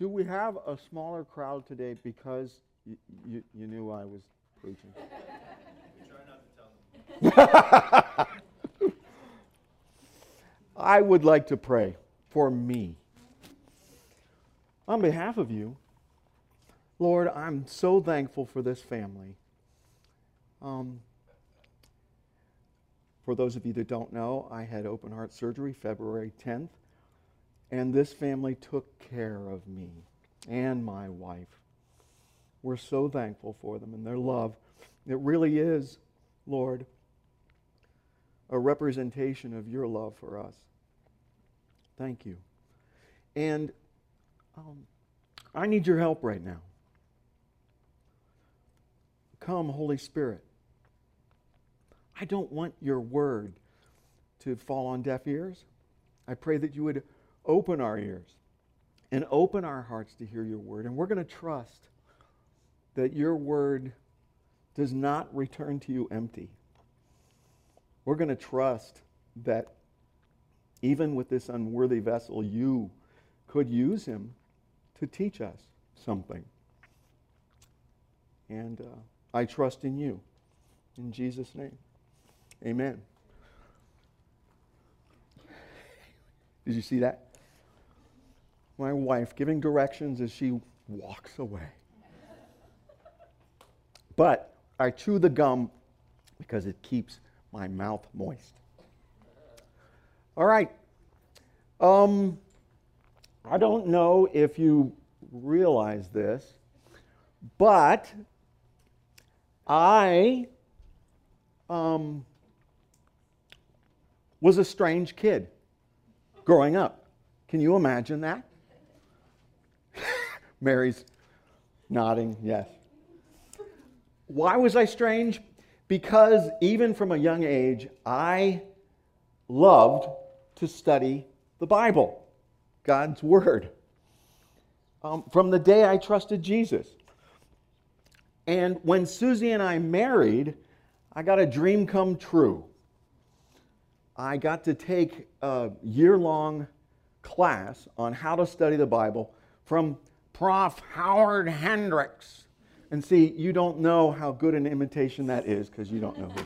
Do we have a smaller crowd today because you knew I was preaching? We try not to tell them. I would like to pray for me. On behalf of you, Lord, I'm so thankful for this family. For those of you that don't know, I had open heart surgery February 10th, and this family took care of me and my wife. We're so thankful for them and their love. It really is, Lord, a representation of your love for us. Thank you. And I need your help right now. Come, Holy Spirit. I don't want your word to fall on deaf ears. I pray that you would open our ears and open our hearts to hear your word. And we're going to trust that your word does not return to you empty. We're going to trust that even with this unworthy vessel, you could use him to teach us something. And I trust in you. In Jesus' name, amen. Did you see that? My wife giving directions as she walks away. But I chew the gum because it keeps my mouth moist. All right. I don't know if you realize this, but I was a strange kid growing up. Can you imagine that? Mary's nodding, yes. Why was I strange? Because even from a young age, I loved to study the Bible, God's Word, from the day I trusted Jesus. And when Susie and I married, I got a dream come true. I got to take a year-long class on how to study the Bible from Prof. Howard Hendricks. And see, you don't know how good an imitation that is because you don't know who.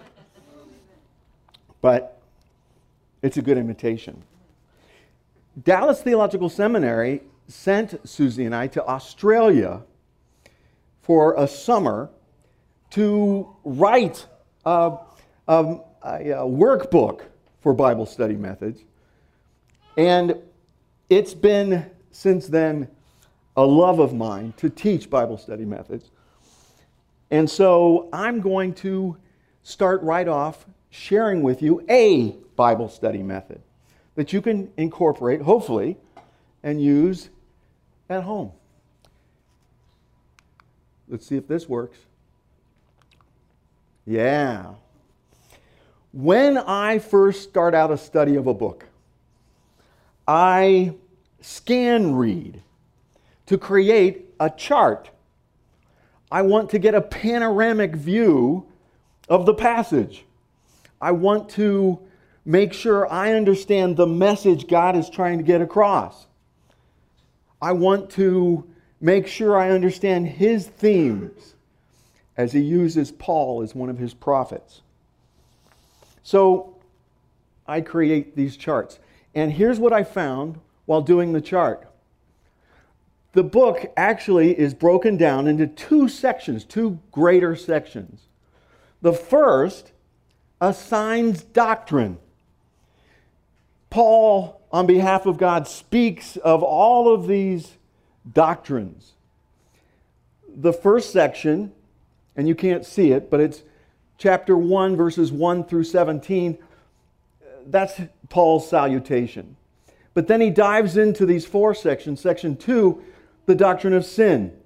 But it's a good imitation. Dallas Theological Seminary sent Susie and I to Australia for a summer to write a workbook for Bible study methods. And it's been, since then, a love of mine to teach Bible study methods. And so I'm going to start right off sharing with you a Bible study method that you can incorporate, hopefully, and use at home. Let's see if this works. Yeah. When I first start out a study of a book, I scan read to create a chart. I want to get a panoramic view of the passage. I want to make sure I understand the message God is trying to get across. I want to make sure I understand his themes as he uses Paul as one of his prophets. So I create these charts. And here's what I found while doing the chart. The book actually is broken down into two sections, two greater sections. The first assigns doctrine. Paul, on behalf of God, speaks of all of these doctrines. The first section, and you can't see it, but it's chapter 1, verses 1 through 17. That's Paul's salutation. But then he dives into these four sections. Section 2, the doctrine of sin.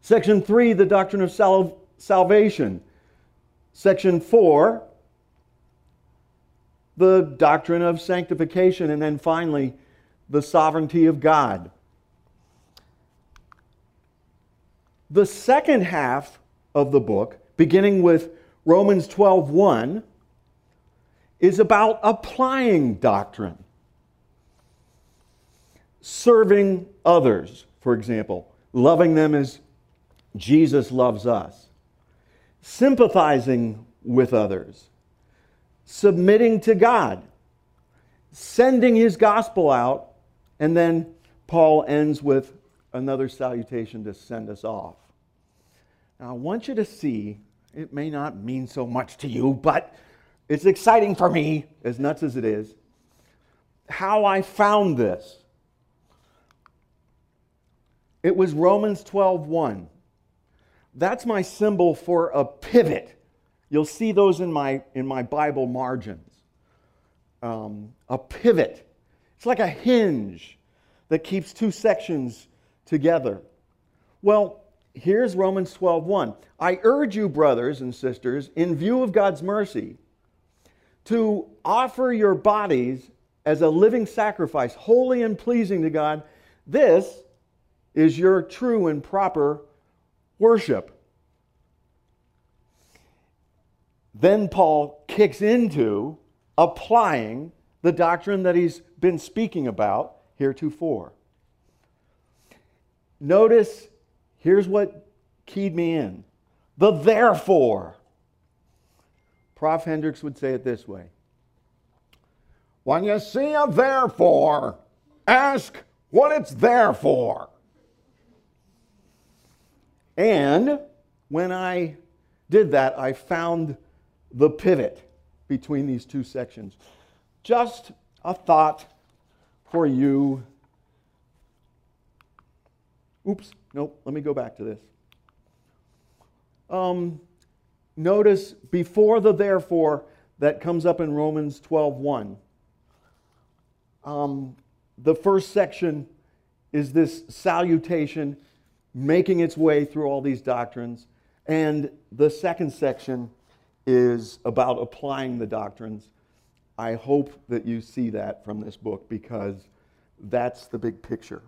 Section 3, the doctrine of salvation. Section 4, the doctrine of sanctification. And then finally, the sovereignty of God. The second half of the book, beginning with Romans 12:1, is about applying doctrine. serving others, for example, loving them as Jesus loves us, sympathizing with others, submitting to God, sending His gospel out, and then Paul ends with another salutation to send us off. Now, I want you to see, it may not mean so much to you, but it's exciting for me, as nuts as it is, how I found this. It was Romans 12:1. That's my symbol for a pivot. You'll see those in my Bible margins. A pivot. It's like a hinge that keeps two sections together. Well, here's Romans 12:1. I urge you, brothers and sisters, in view of God's mercy, to offer your bodies as a living sacrifice, holy and pleasing to God. This is your true and proper worship. Then Paul kicks into applying the doctrine that he's been speaking about heretofore. Notice, here's what keyed me in. The therefore. Prof. Hendricks would say it this way. When you see a therefore, ask what it's there for. And when I did that, I found the pivot between these two sections. Just a thought for you. Oops, nope, let me go back to this. Notice before the therefore that comes up in Romans 12:1. The first section is this salutation making its way through all these doctrines, and the second section is about applying the doctrines. I hope that you see that from this book, because that's the big picture.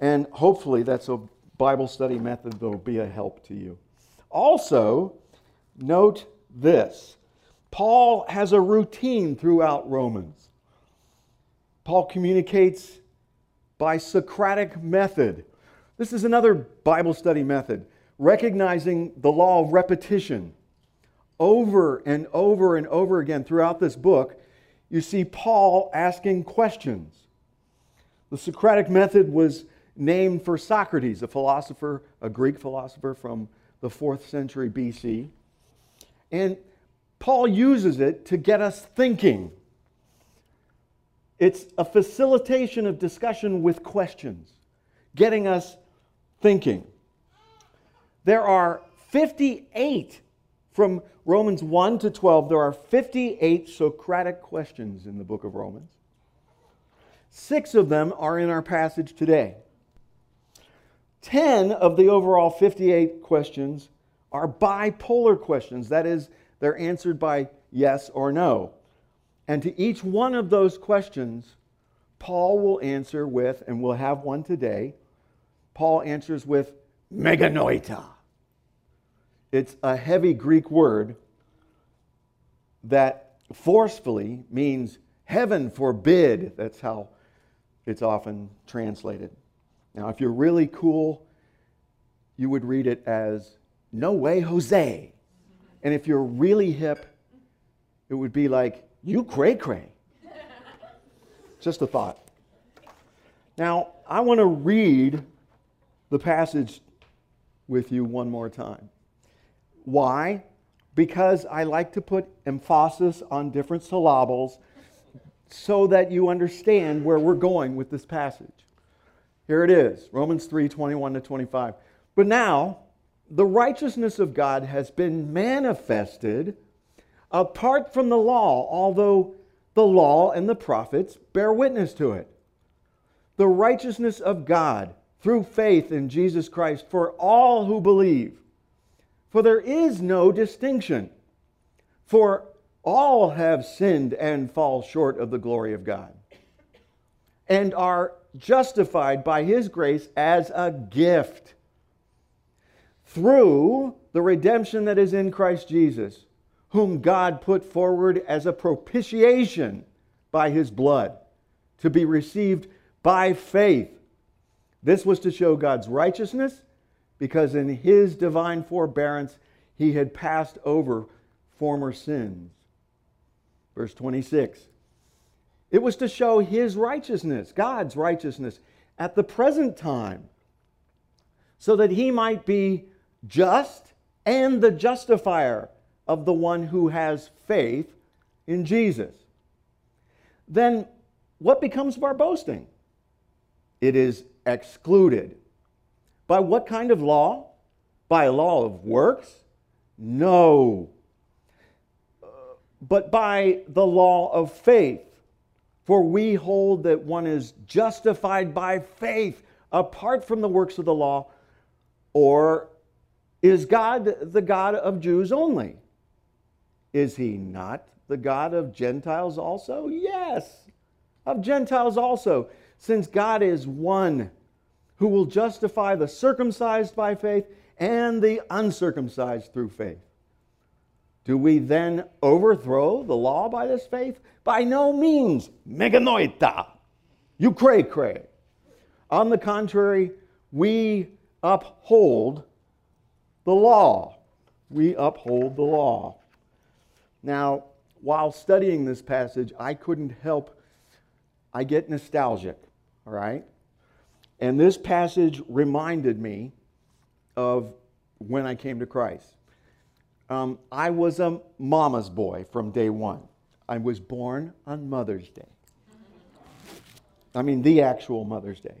And hopefully that's a Bible study method that will be a help to you. Also, note this. Paul has a routine throughout Romans. Paul communicates by Socratic method. This is another Bible study method, recognizing the law of repetition. Over and over and over again throughout this book, you see Paul asking questions. The Socratic method was named for Socrates, a philosopher, a Greek philosopher from the 4th century BC. And Paul uses it to get us thinking. It's a facilitation of discussion with questions, getting us thinking. There are 58 from Romans 1 to 12, there are 58 Socratic questions in the book of Romans. 6 of them are in our passage today. 10 of the overall 58 questions are bipolar questions. That is, they're answered by yes or no. And to each one of those questions, Paul will answer with, and we'll have one today, Paul answers with meganoita. It's a heavy Greek word that forcefully means heaven forbid. That's how it's often translated. Now, if you're really cool, you would read it as, no way, Jose. And if you're really hip, it would be like, you cray-cray. Just a thought. Now, I want to read the passage with you one more time. Why? Because I like to put emphasis on different syllables so that you understand where we're going with this passage. Here it is, Romans 3:21-25. But now, the righteousness of God has been manifested apart from the law, although the law and the prophets bear witness to it. The righteousness of God through faith in Jesus Christ for all who believe. For there is no distinction, for all have sinned and fall short of the glory of God, and are justified by His grace as a gift through the redemption that is in Christ Jesus, whom God put forward as a propitiation by His blood, to be received by faith. This was to show God's righteousness, because in his divine forbearance he had passed over former sins. Verse 26. It was to show his righteousness, God's righteousness, at the present time, so that he might be just and the justifier of the one who has faith in Jesus. Then what becomes of our boasting? It is excluded. By what kind of law? By a law of works? No. But by the law of faith. For we hold that one is justified by faith apart from the works of the law. Or is God the God of Jews only? Is he not the God of Gentiles also? Yes, of Gentiles also. Since God is one who will justify the circumcised by faith and the uncircumcised through faith. Do we then overthrow the law by this faith? By no means. Meganoita. You cray cray. On the contrary, we uphold the law. We uphold the law. Now, while studying this passage, I couldn't help, I get nostalgic, all right? And this passage reminded me of when I came to Christ. I was a mama's boy from day one. I was born on Mother's Day. I mean, the actual Mother's Day.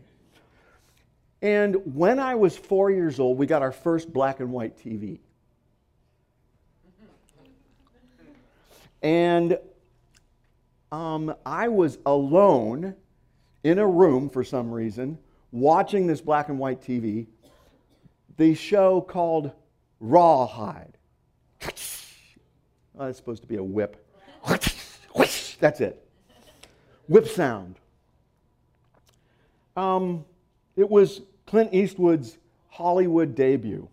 And when I was 4 years old, we got our first black and white TV. And I was alone in a room for some reason, watching this black and white TV, the show called Rawhide. Oh, that's supposed to be a whip. That's it. Whip sound. It was Clint Eastwood's Hollywood debut.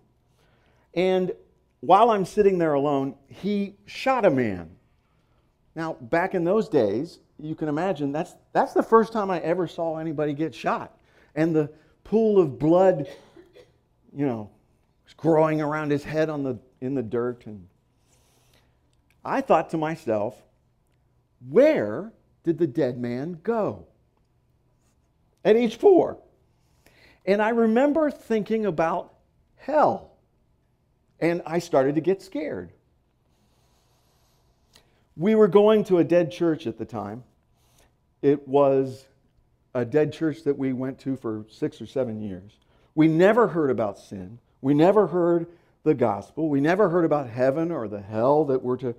And while I'm sitting there alone, he shot a man. Now, back in those days, you can imagine, that's the first time I ever saw anybody get shot. And the pool of blood, you know, was growing around his head in the dirt. And I thought to myself, where did the dead man go? At age 4. And I remember thinking about hell. And I started to get scared. We were going to a dead church at the time. It was a dead church that we went to for 6 or 7 years. We never heard about sin. We never heard the gospel. We never heard about heaven or the hell that we're to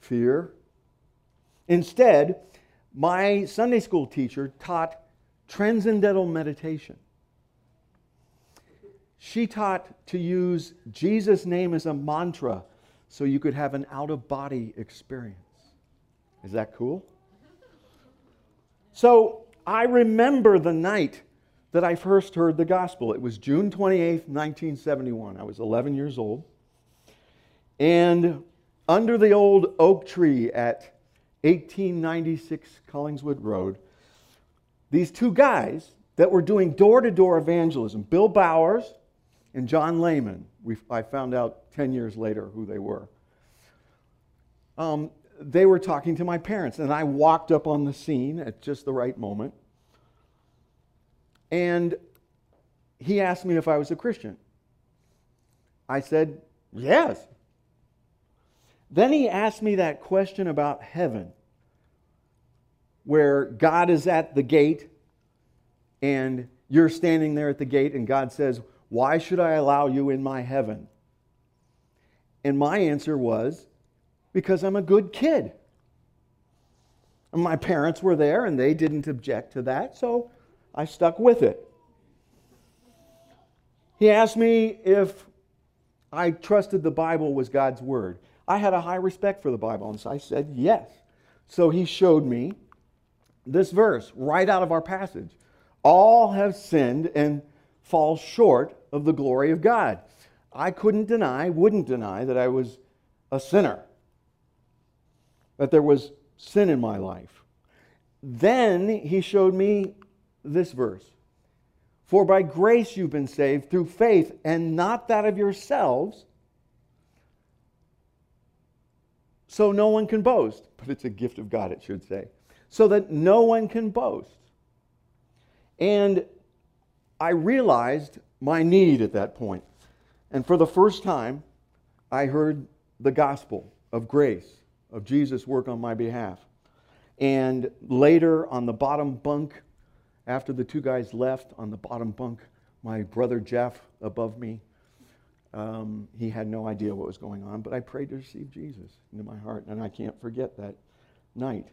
fear. Instead, my Sunday school teacher taught transcendental meditation. She taught to use Jesus' name as a mantra so you could have an out-of-body experience. Is that cool? So I remember the night that I first heard the gospel. It was June 28th, 1971. I was 11 years old. And under the old oak tree at 1896 Collingswood Road, these two guys that were doing door-to-door evangelism, Bill Bowers and John Lehman. I found out 10 years later who they were. They were talking to my parents, and I walked up on the scene at just the right moment. And he asked me if I was a Christian. I said, yes. Then he asked me that question about heaven, where God is at the gate, and you're standing there at the gate, and God says, why should I allow you in my heaven? And my answer was, because I'm a good kid. And my parents were there, and they didn't object to that, so I stuck with it. He asked me if I trusted the Bible was God's Word. I had a high respect for the Bible, and so I said yes. So he showed me this verse right out of our passage. All have sinned and fall short of the glory of God. I wouldn't deny that I was a sinner, that there was sin in my life. Then he showed me this verse. For by grace you've been saved through faith, and not that of yourselves, so no one can boast. But it's a gift of God, it should say. So that no one can boast. And I realized my need at that point. And for the first time, I heard the gospel of grace, of Jesus' work on my behalf. And later on the bottom bunk, after the two guys left on the bottom bunk, my brother Jeff above me, he had no idea what was going on, but I prayed to receive Jesus into my heart, and I can't forget that night.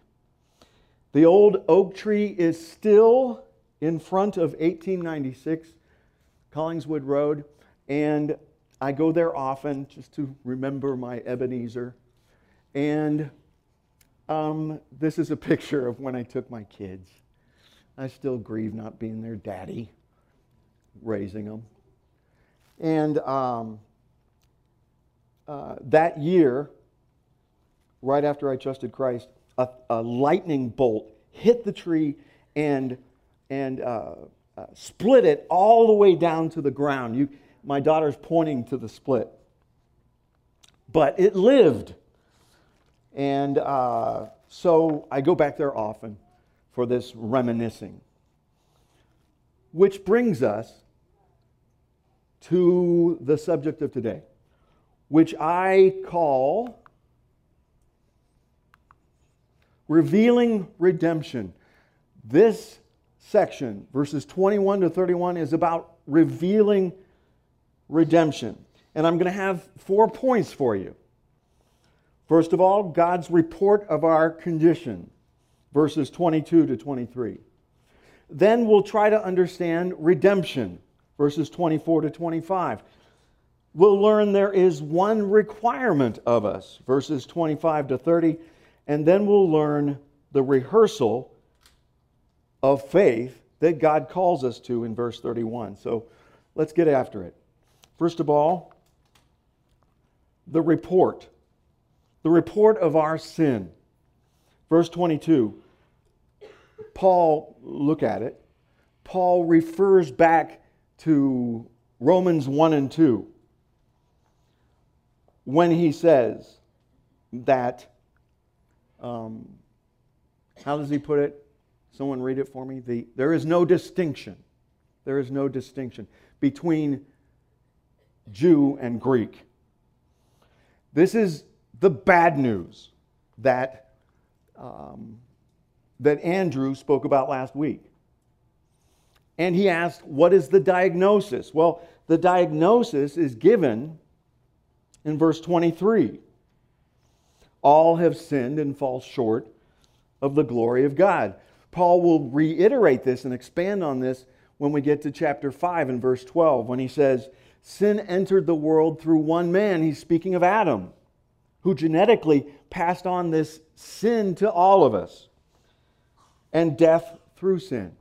The old oak tree is still in front of 1896 Collingswood Road, and I go there often just to remember my Ebenezer. And this is a picture of when I took my kids. I still grieve not being their daddy, raising them. And that year, right after I trusted Christ, a lightning bolt hit the tree and split it all the way down to the ground. My daughter's pointing to the split. But it lived. And so I go back there often for this reminiscing. Which brings us to the subject of today, which I call Revealing Redemption. This section, verses 21 to 31, is about revealing redemption. And I'm going to have 4 points for you. First of all, God's report of our condition, verses 22 to 23. Then we'll try to understand redemption, verses 24 to 25. We'll learn there is one requirement of us, verses 25 to 30. And then we'll learn the rehearsal of faith that God calls us to in verse 31. So let's get after it. First of all, the report. The report of our sin. Verse 22, Paul, look at it. Paul refers back to Romans 1 and 2 when he says that, how does he put it? Someone read it for me. There is no distinction. There is no distinction between Jew and Greek. This is the bad news that that Andrew spoke about last week. And he asked, what is the diagnosis? Well, the diagnosis is given in verse 23. All have sinned and fall short of the glory of God. Paul will reiterate this and expand on this when we get to chapter 5 and verse 12, when he says, sin entered the world through one man. He's speaking of Adam, who genetically passed on this sin to all of us, and death through sin.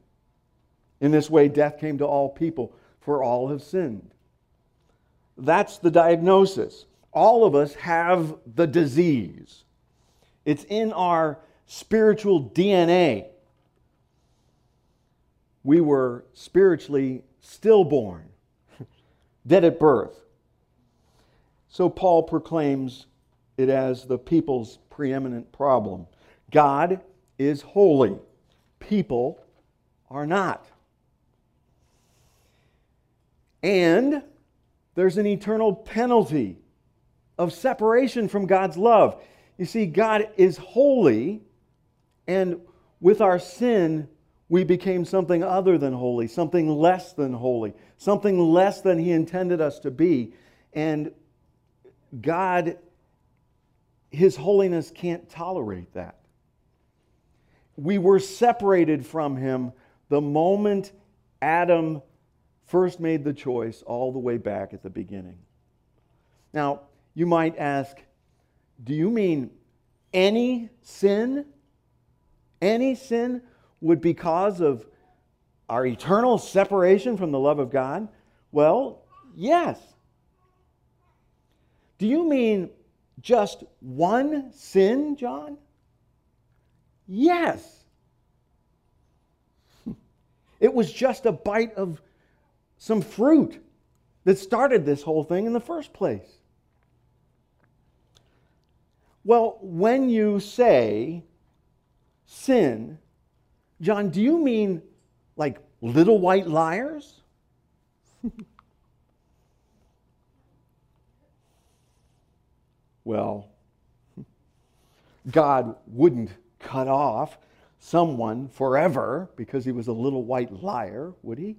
In this way, death came to all people, for all have sinned. That's the diagnosis. All of us have the disease. It's in our spiritual DNA. We were spiritually stillborn, dead at birth. So Paul proclaims it as the people's preeminent problem. God is holy. People are not. And there's an eternal penalty of separation from God's love. You see, God is holy, and with our sin, we became something other than holy, something less than holy, something less than He intended us to be. And God, His holiness can't tolerate that. We were separated from Him the moment Adam first made the choice, all the way back at the beginning. Now, you might ask, do you mean any sin? Any sin would be cause of our eternal separation from the love of God? Well, yes. Do you mean just one sin, John? Yes. It was just a bite of some fruit that started this whole thing in the first place. Well, when you say sin, John, do you mean like little white liars? Well, God wouldn't cut off someone forever because he was a little white liar, would he?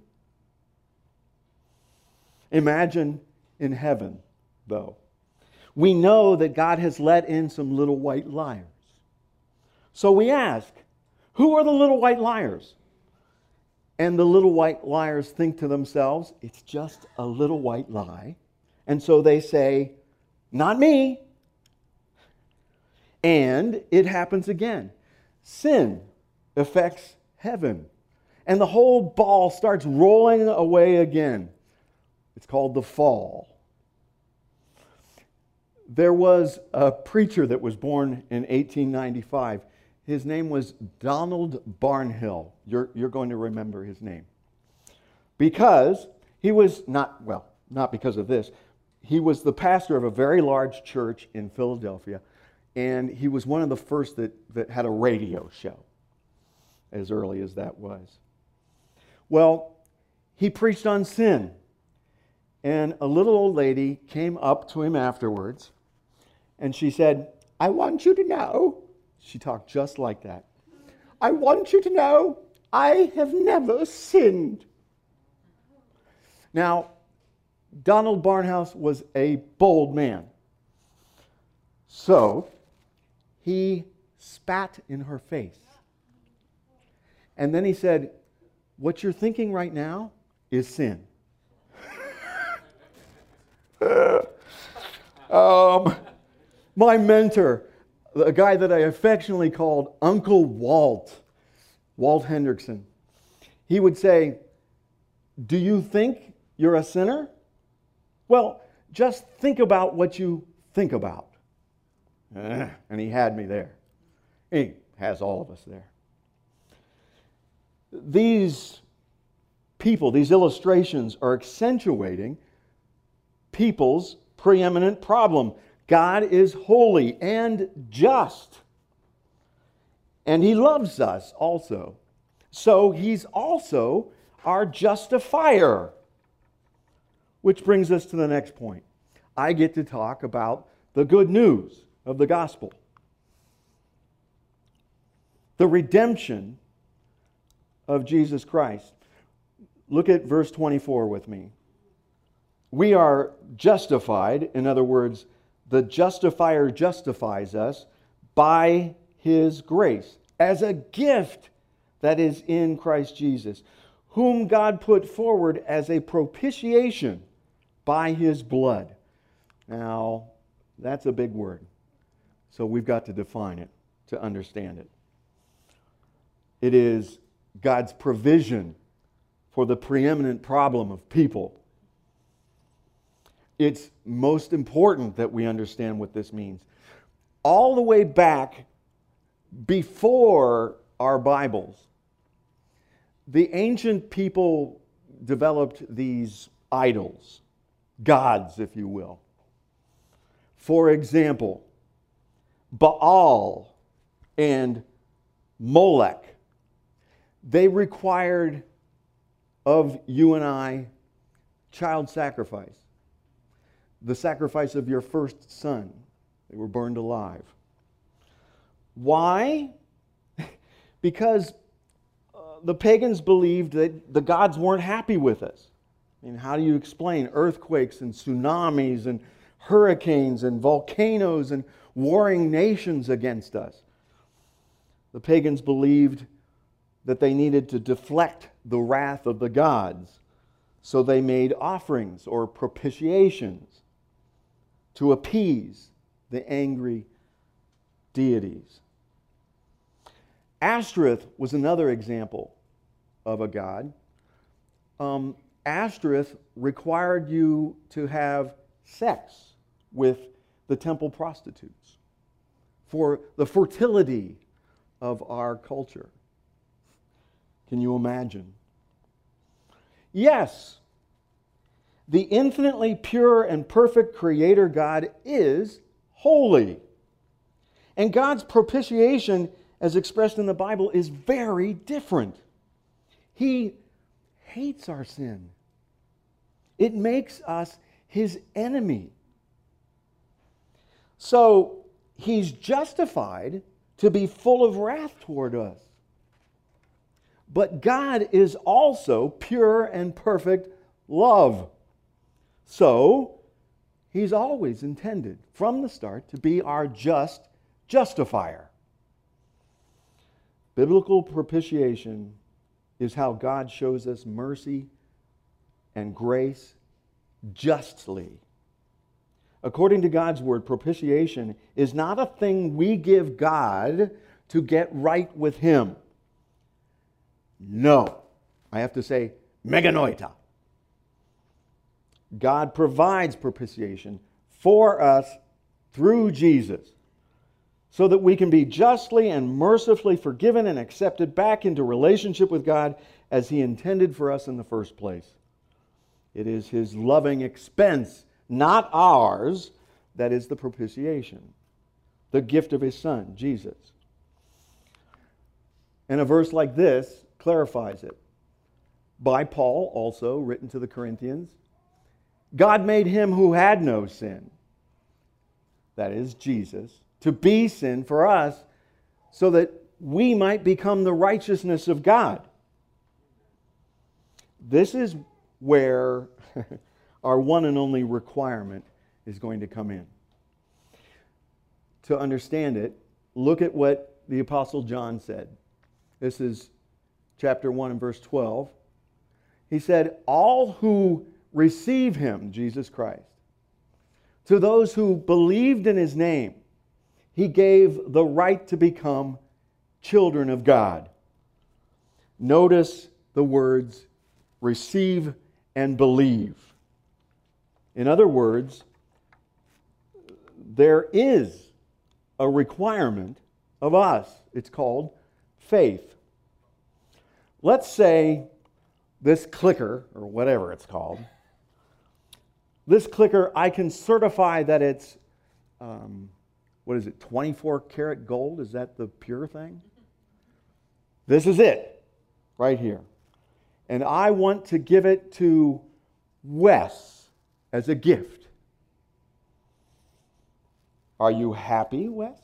Imagine in heaven, though. We know that God has let in some little white liars. So we ask, who are the little white liars? And the little white liars think to themselves, it's just a little white lie. And so they say, not me. And it happens again. Sin affects heaven. And the whole ball starts rolling away again. It's called the fall. There was a preacher that was born in 1895. His name was Donald Barnhill. You're going to remember his name. Because he was not, well, not because of this. He was the pastor of a very large church in Philadelphia. And he was one of the first that had a radio show, as early as that was. Well, he preached on sin. And a little old lady came up to him afterwards, and she said, I want you to know, she talked just like that, I want you to know I have never sinned. Now, Donald Barnhill was a bold man. So, he spat in her face. And then he said, what you're thinking right now is sin. My mentor, a guy that I affectionately called Uncle Walt, Walt Hendrickson, he would say, do you think you're a sinner? Well, just think about what you think about. And he had me there. He has all of us there. These people, these illustrations are accentuating people's preeminent problem. God is holy and just. And he loves us also. So he's also our justifier. Which brings us to the next point. I get to talk about the good news of the gospel. The redemption of Jesus Christ. Look at verse 24 with me. We are justified, in other words, the justifier justifies us by his grace as a gift that is in Christ Jesus, whom God put forward as a propitiation by his blood. Now, that's a big word. So we've got to define it to understand it. It is God's provision for the preeminent problem of people. It's most important that we understand what this means. All the way back before our Bibles, the ancient people developed these idols, gods, if you will. For example, Baal and Molech, they required of you and I child sacrifice. The sacrifice of your first son. They were burned alive. Why? Because the pagans believed that the gods weren't happy with us. I mean, how do you explain earthquakes and tsunamis and hurricanes and volcanoes and warring nations against us? The pagans believed that they needed to deflect the wrath of the gods. So they made offerings or propitiations to appease the angry deities. Ashtoreth was another example of a god. Ashtoreth required you to have sex with the temple prostitutes for the fertility of our culture. Can you imagine Yes, the infinitely pure and perfect Creator God is holy. And God's propitiation, as expressed in the Bible, is very different. He hates our sin. It makes us his enemy. So he's justified to be full of wrath toward us. But God is also pure and perfect love. So he's always intended from the start to be our just justifier. Biblical propitiation is how God shows us mercy and grace justly. According to God's word, propitiation is not a thing we give God to get right with him. No, I have to say meganoita. God provides propitiation for us through Jesus so that we can be justly and mercifully forgiven and accepted back into relationship with God as he intended for us in the first place. It is his loving expense, not ours, that is the propitiation, the gift of his Son, Jesus. And a verse like this clarifies it. By Paul, also written to the Corinthians, God made him who had no sin, that is Jesus, to be sin for us so that we might become the righteousness of God. This is where our one and only requirement is going to come in. To understand it, look at what the Apostle John said. This is chapter 1 and verse 12. He said, all who receive him, Jesus Christ, to those who believed in his name, he gave the right to become children of God. Notice the words receive and believe. In other words, there is a requirement of us. It's called faith. Let's say this clicker, or whatever it's called, this clicker, I can certify that it's, 24 karat gold? Is that the pure thing? This is it, right here. And I want to give it to Wes as a gift. Are you happy, Wes?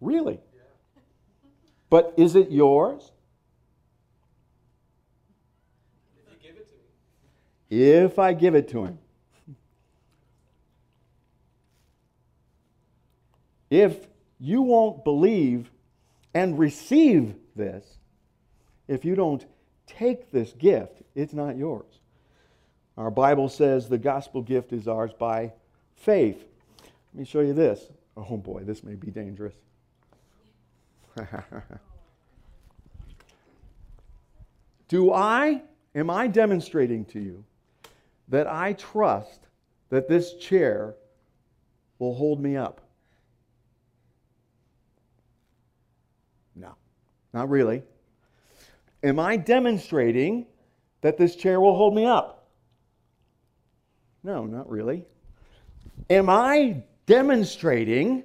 Really? But is it yours? If I give it to him. If you won't believe and receive this, if you don't take this gift, it's not yours. Our Bible says the gospel gift is ours by faith. Let me show you this. Oh boy, this may be dangerous. Am I demonstrating to you that I trust that this chair will hold me up? No, not really. Am I demonstrating that this chair will hold me up? No, not really. Am I demonstrating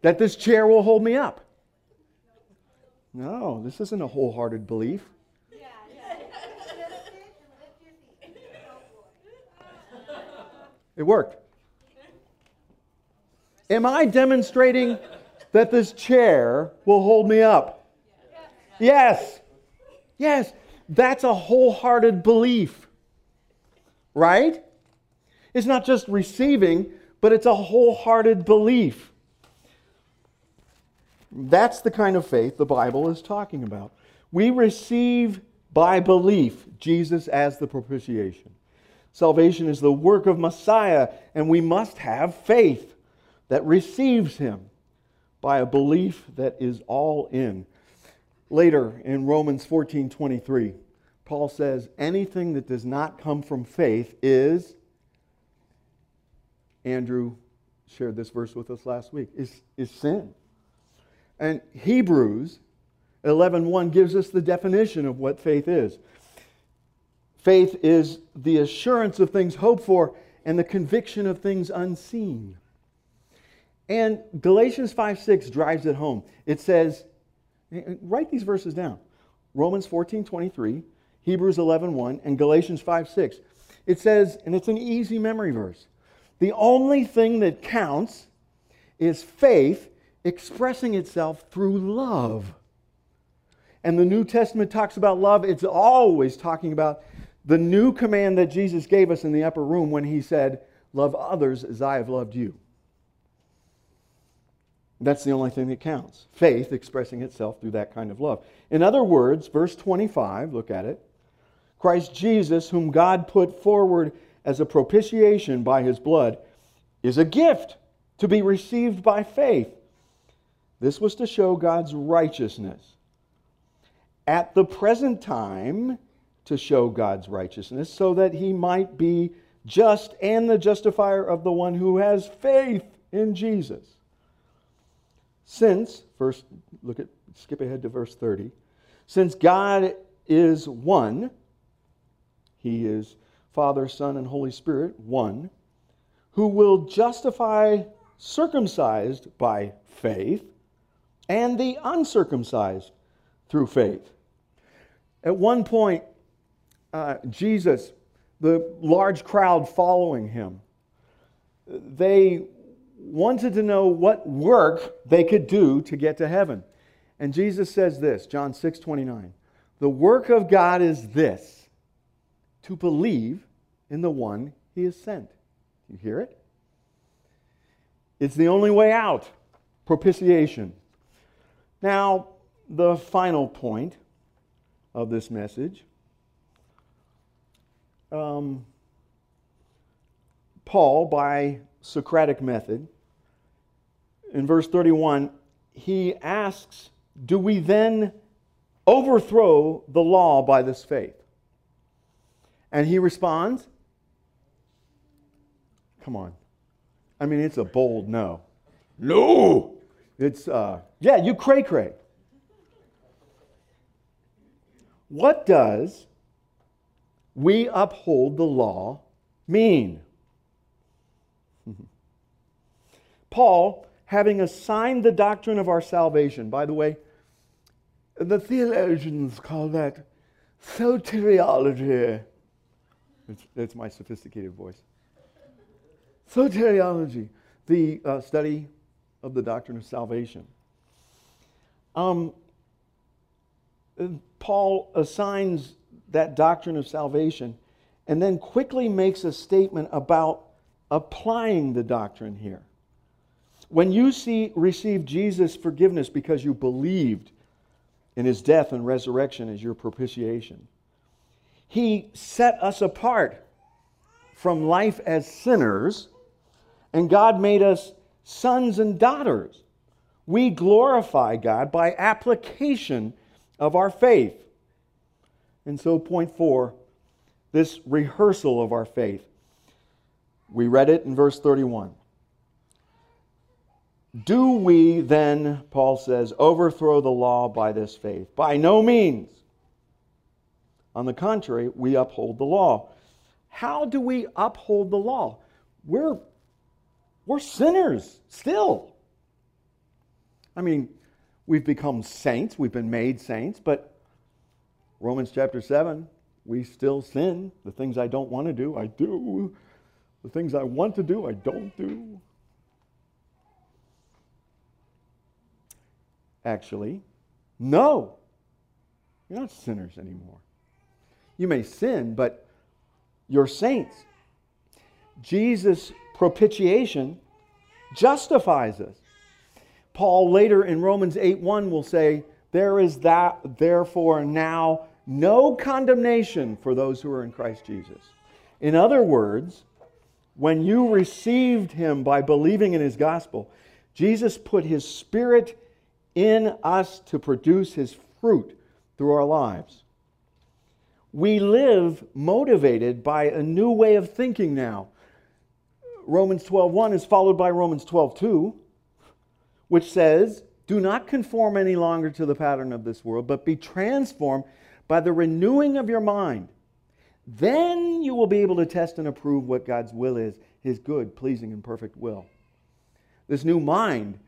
that this chair will hold me up? No, this isn't a wholehearted belief. It worked. Am I demonstrating that this chair will hold me up? Yes. Yes. That's a wholehearted belief. Right? It's not just receiving, but it's a wholehearted belief. That's the kind of faith the Bible is talking about. We receive by belief Jesus as the propitiation. Salvation is the work of Messiah, and we must have faith that receives him by a belief that is all in. Later in Romans 14:23, Paul says, anything that does not come from faith is, Andrew shared this verse with us last week, is sin. And Hebrews 11:1 gives us the definition of what faith is. Faith is the assurance of things hoped for and the conviction of things unseen. And Galatians 5:6 drives it home. It says, write these verses down. Romans 14:23, Hebrews 11:1, and Galatians 5:6. It says, and it's an easy memory verse, the only thing that counts is faith expressing itself through love. And the New Testament talks about love. It's always talking about the new command that Jesus gave us in the upper room when he said, love others as I have loved you. That's the only thing that counts. Faith expressing itself through that kind of love. In other words, verse 25, look at it. Christ Jesus, whom God put forward as a propitiation by his blood, is a gift to be received by faith. This was to show God's righteousness. At the present time, to show God's righteousness, so that he might be just and the justifier of the one who has faith in Jesus. Since, first, skip ahead to verse 30. Since God is one, he is Father, Son, and Holy Spirit, one, who will justify circumcised by faith and the uncircumcised through faith. At one point, Jesus, the large crowd following him, they wanted to know what work they could do to get to heaven. And Jesus says this, John 6:29, the work of God is this, to believe in the one he has sent. You hear it? It's the only way out, propitiation. Now, the final point of this message. Paul, by Socratic method, in verse 31, he asks, do we then overthrow the law by this faith? And he responds, come on. I mean, it's a bold no. No! It's, yeah, you cray-cray. What does we uphold the law mean? Paul, having assigned the doctrine of our salvation, by the way, the theologians call that soteriology. That's my sophisticated voice. Soteriology, the study of the doctrine of salvation. Paul assigns that doctrine of salvation and then quickly makes a statement about applying the doctrine here. When you receive Jesus' forgiveness because you believed in his death and resurrection as your propitiation, he set us apart from life as sinners, and God made us sons and daughters. We glorify God by application of our faith. And so point 4, this rehearsal of our faith. We read it in verse 31. Do we then, Paul says, overthrow the law by this faith? By no means. On the contrary, we uphold the law. How do we uphold the law? We're sinners still. I mean, we've become saints, we've been made saints, but Romans chapter 7, we still sin. The things I don't want to do, I do. The things I want to do, I don't do. Actually, no. You're not sinners anymore. You may sin, but you're saints. Jesus' propitiation justifies us. Paul later in Romans 8:1 will say, there is therefore now no condemnation for those who are in Christ Jesus. In other words, when you received him by believing in his gospel, Jesus put his Spirit in us to produce his fruit through our lives. We live motivated by a new way of thinking now. Romans 12:1 is followed by Romans 12:2, which says, do not conform any longer to the pattern of this world, but be transformed by the renewing of your mind. Then you will be able to test and approve what God's will is, His good, pleasing, and perfect will. This new mind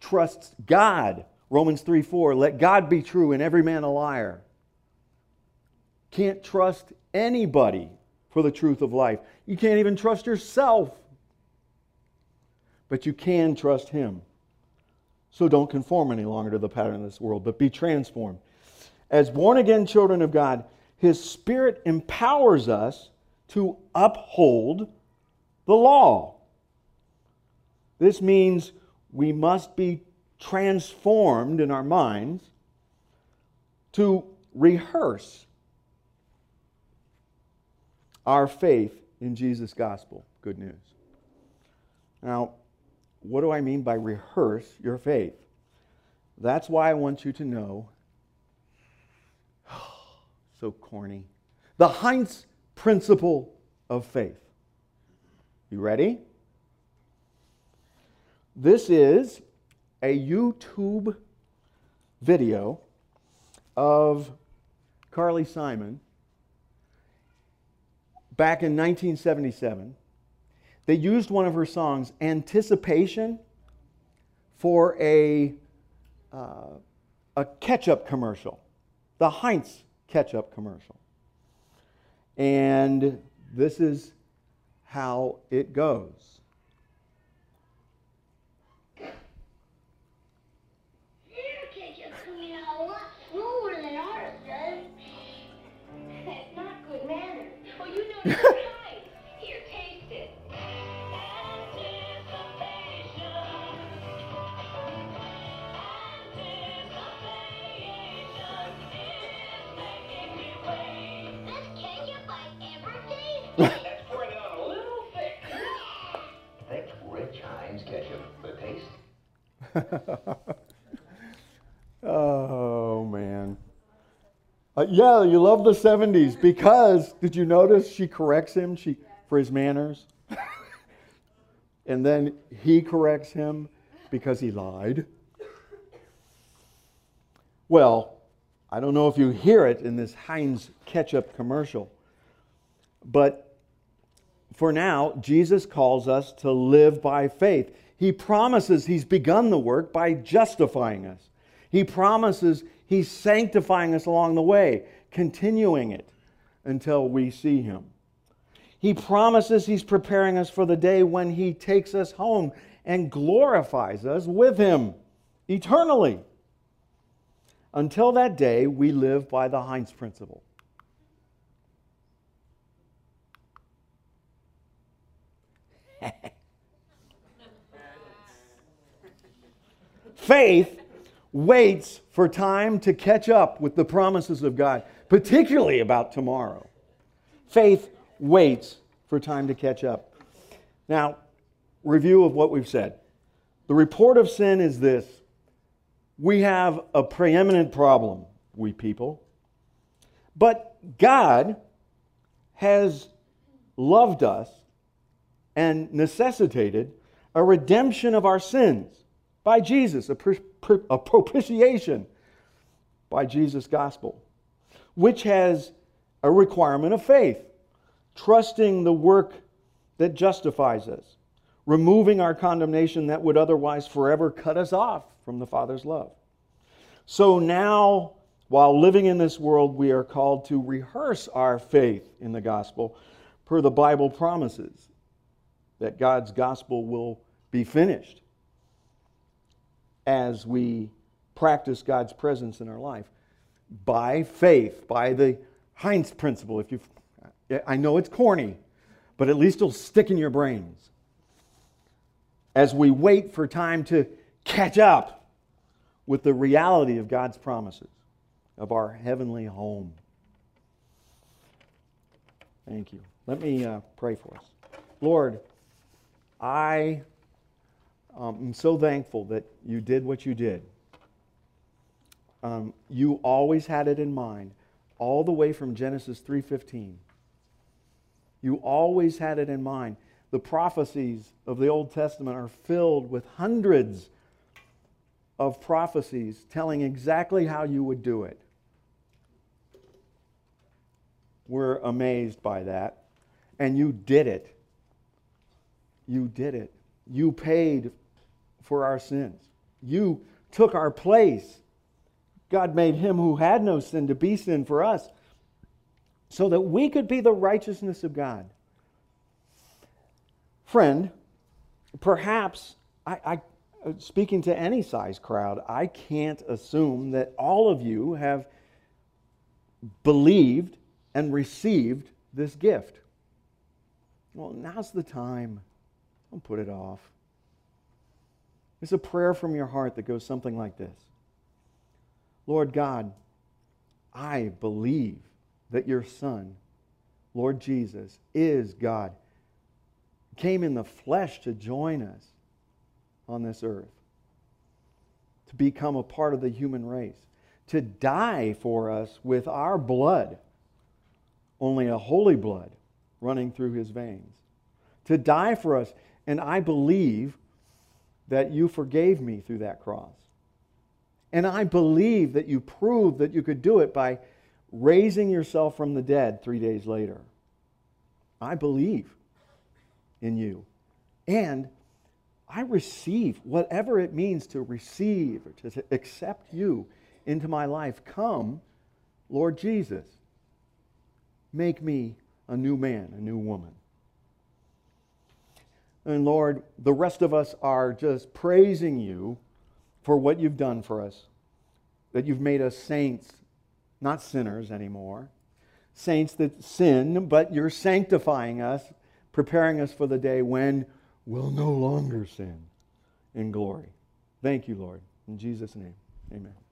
trusts God. Romans 3:4, let God be true and every man a liar. Can't trust anybody for the truth of life. You can't even trust yourself. But you can trust Him. So don't conform any longer to the pattern of this world, but be transformed. As born-again children of God, His Spirit empowers us to uphold the law. This means we must be transformed in our minds to rehearse our faith in Jesus' gospel. Good news. Now, what do I mean by rehearse your faith? That's why I want you to know, so corny, the Heinz principle of faith. You ready? This is a YouTube video of Carly Simon back in 1977. They used one of her songs, Anticipation, for a ketchup commercial, the Heinz ketchup commercial. And this is how it goes. Here, taste it. Anticipation is making me wait. This ketchup I ever tasted. Let's pour it on a little thicker. Thick, rich Heinz ketchup. The taste? Oh, man. Yeah, you love the 70s because, did you notice she corrects him for his manners? And then he corrects him because he lied. Well, I don't know if you hear it in this Heinz ketchup commercial, but for now, Jesus calls us to live by faith. He promises He's begun the work by justifying us. He promises He's sanctifying us along the way, continuing it until we see Him. He promises He's preparing us for the day when He takes us home and glorifies us with Him eternally. Until that day, we live by the Heinz principle. Faith waits for time to catch up with the promises of God, particularly about tomorrow. Faith waits for time to catch up. Now, review of what we've said. The report of sin is this: we have a preeminent problem, we people, but God has loved us and necessitated a redemption of our sins by Jesus, a propitiation by Jesus' gospel, which has a requirement of faith, trusting the work that justifies us, removing our condemnation that would otherwise forever cut us off from the Father's love. So now, while living in this world, we are called to rehearse our faith in the gospel, per the Bible promises that God's gospel will be finished as we practice God's presence in our life by faith, by the Heinz principle. I know it's corny, but at least it'll stick in your brains. As we wait for time to catch up with the reality of God's promises, of our heavenly home. Thank you. Let me pray for us. Lord, I'm so thankful that You did what You did. You always had it in mind, all the way from Genesis 3:15. You always had it in mind. The prophecies of the Old Testament are filled with hundreds of prophecies telling exactly how You would do it. were amazed by that. And you did it. You did it. You paid for our sins. You took our place. God made him who had no sin to be sin for us, so that we could be the righteousness of God. Friend, perhaps, speaking to any size crowd, I can't assume that all of you have believed and received this gift. Well, now's the time. Don't put it off. It's a prayer from your heart that goes something like this. Lord God, I believe that your Son, Lord Jesus, is God, came in the flesh to join us on this earth, to become a part of the human race, to die for us with our blood, only a holy blood running through his veins, to die for us. And I believe that you forgave me through that cross. And I believe that you proved that you could do it by raising yourself from the dead 3 days later. I believe in you. And I receive whatever it means to receive or to accept you into my life. Come, Lord Jesus, make me a new man, a new woman. And Lord, the rest of us are just praising you for what you've done for us, that you've made us saints, not sinners anymore, saints that sin, but you're sanctifying us, preparing us for the day when we'll no longer sin in glory. Thank you, Lord. In Jesus' name, amen.